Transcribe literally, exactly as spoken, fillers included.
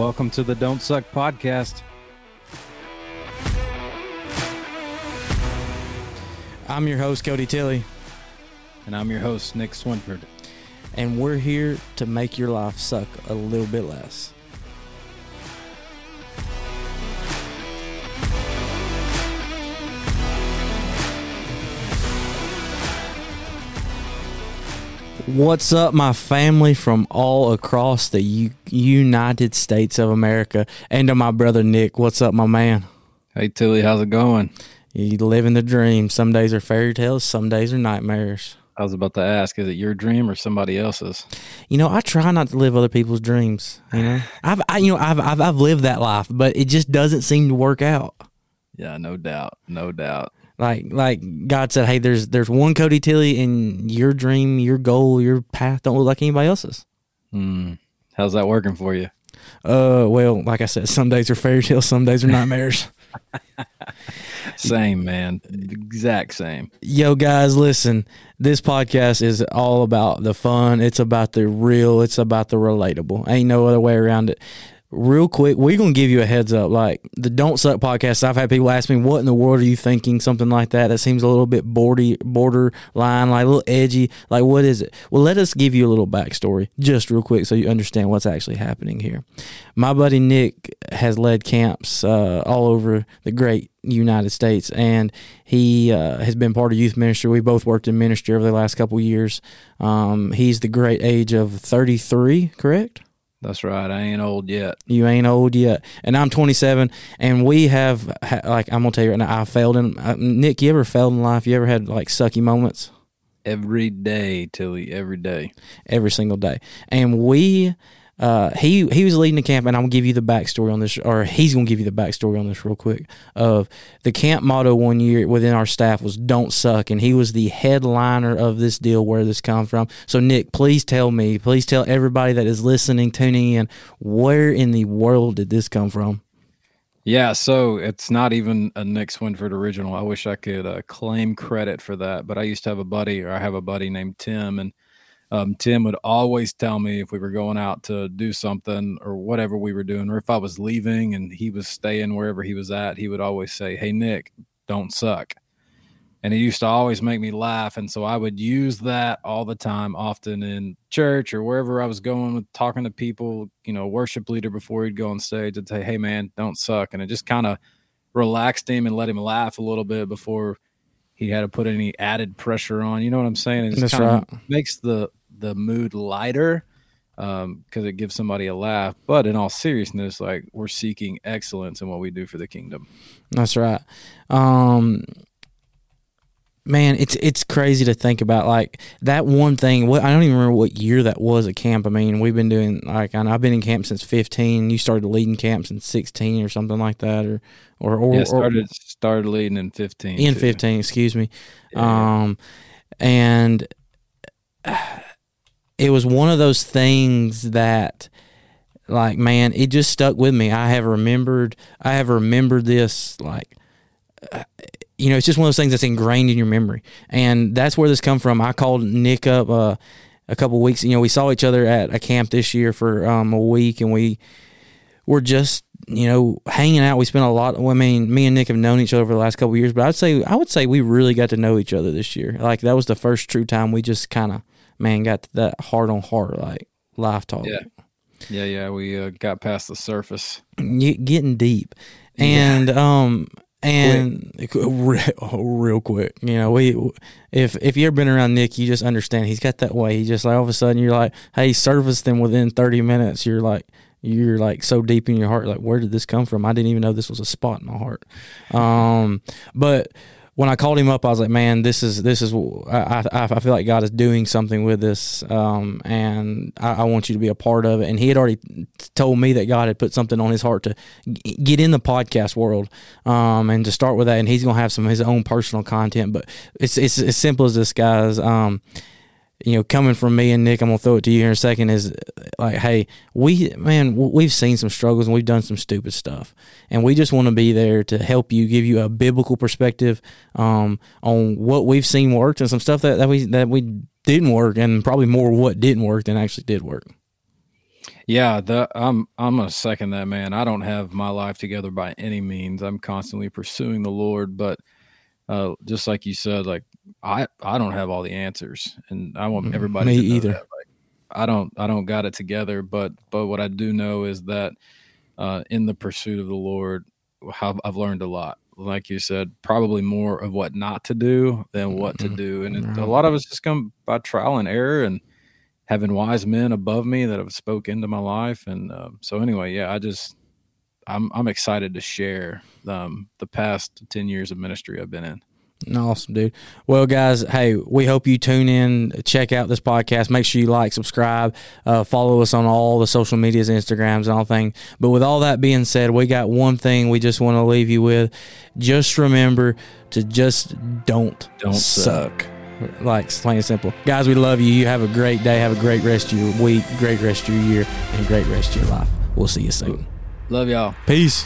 Welcome to the Don't Suck Podcast. I'm your host, Cody Tilly. And I'm your host, Nick Swinford. And we're here to make your life suck a little bit less. What's up, my family from all across the U- United States of America, and to my brother Nick. What's up, my man? Hey, Tilly, how's it going? You living the dream. Some days are fairy tales, some days are nightmares. I was about to ask, is it your dream or somebody else's? You know, I try not to live other people's dreams. You know, I've, I, you know, I've, I've, I've lived that life, but it just doesn't seem to work out. Yeah, no doubt, no doubt. Like, like God said, hey, there's, there's one Cody Tilly, and your dream, your goal, your path don't look like anybody else's. Mm. How's that working for you? Uh, well, like I said, some days are fairy tales, some days are nightmares. Same, man. Exact same. Yo, guys, listen, this podcast is all about the fun. It's about the real. It's about the relatable. Ain't no other way around it. Real quick, we're going to give you a heads up. Like, the Don't Suck Podcast, I've had people ask me, what in the world are you thinking? Something like that. That seems a little bit border, borderline, like a little edgy. Like, what is it? Well, let us give you a little backstory, just real quick, so you understand what's actually happening here. My buddy Nick has led camps uh, all over the great United States, and he uh, has been part of youth ministry. We both worked in ministry over the last couple of years. Um, he's the great age of thirty-three, correct? That's right. I ain't old yet. You ain't old yet. And I'm twenty-seven, and we have, like, I'm going to tell you right now, I failed in, uh, Nick, you ever failed in life? You ever had, like, sucky moments? Every day, Tilly, every day. Every single day. And we, uh, he he was leading the camp, and I'm going to give you the backstory on this, or he's going to give you the backstory on this real quick, of the camp motto one year within our staff was, don't suck, and he was the headliner of this deal, where this come from. So, Nick, please tell me, please tell everybody that is listening, tuning in, where in the world did this come from? Yeah, so it's not even a Nick Swinford original. I wish I could uh, claim credit for that, but I used to have a buddy, or I have a buddy named Tim, and Um, Tim would always tell me if we were going out to do something or whatever we were doing, or if I was leaving and he was staying wherever he was at, he would always say, hey, Nick, don't suck. And it used to always make me laugh. And so I would use that all the time, often in church or wherever I was going with talking to people, you know, worship leader before he'd go on stage, and say, hey, man, don't suck. And it just kind of relaxed him and let him laugh a little bit before he had to put any added pressure on. You know what I'm saying? It just kind of makes the the mood lighter because um, it gives somebody a laugh. But in all seriousness, like, we're seeking excellence in what we do for the kingdom. That's right. Um, man, it's it's crazy to think about, like, that one thing. What, I don't even remember what year that was at camp. I mean, we've been doing, like, I know I've been in camp since fifteen. You started leading camps in sixteen or something like that. Or, or, or, yeah, started, or started leading in fifteen. In too. fifteen, excuse me. Yeah. Um, and... Uh, It was one of those things that, like, man, it just stuck with me. I have remembered, I have remembered this, like, uh, you know, it's just one of those things that's ingrained in your memory. And that's where this come from. I called Nick up uh, a couple weeks, you know, we saw each other at a camp this year for um, a week, and we were just, you know, hanging out. We spent a lot, I mean, me and Nick have known each other over the last couple of years, but I'd say, I would say we really got to know each other this year. Like, that was the first true time we just kind of, man, got that heart on heart, like, life talk. Yeah, yeah, yeah. We uh, got past the surface, getting deep, and yeah. um, and quick. real quick, you know, we if if you've ever been around Nick, you just understand he's got that way. He just, like, all of a sudden you're like, hey, service them within thirty minutes. You're like, you're like so deep in your heart, like, where did this come from? I didn't even know this was a spot in my heart. Um, but. When I called him up, I was like, "Man, this is this is I I, I feel like God is doing something with this, um, and I, I want you to be a part of it." And he had already told me that God had put something on his heart to g- get in the podcast world, um, and to start with that. And he's gonna have some of his own personal content, but it's it's as simple as this, guys. Um, you know, coming from me and Nick, I'm gonna throw it to you here in a second. Is like, hey, we man, we've seen some struggles and we've done some stupid stuff, and we just want to be there to help you, give you a biblical perspective um, on what we've seen worked and some stuff that, that we that we didn't work, and probably more what didn't work than actually did work. Yeah, the, I'm I'm gonna second that, man. I don't have my life together by any means. I'm constantly pursuing the Lord, but uh, just like you said, like I, I don't have all the answers, and I want everybody Me to know either. That. Like, I don't I don't got it together, but but what I do know is that uh, in the pursuit of the Lord, I've, I've learned a lot. Like you said, probably more of what not to do than what to do, and it, a lot of it's just come by trial and error and having wise men above me that have spoke into my life. And um, so anyway, yeah, I just, I'm, I'm excited to share um, the past ten years of ministry I've been in. Awesome, dude. Well, guys, hey, we hope you tune in, check out this podcast. Make sure you like, subscribe, uh, follow us on all the social medias, Instagrams, and all things. But with all that being said, we got one thing we just want to leave you with. Just remember to just don't, don't suck. suck. Like, plain and simple. Guys, we love you. You have a great day. Have a great rest of your week, great rest of your year, and great rest of your life. We'll see you soon. Love y'all. Peace.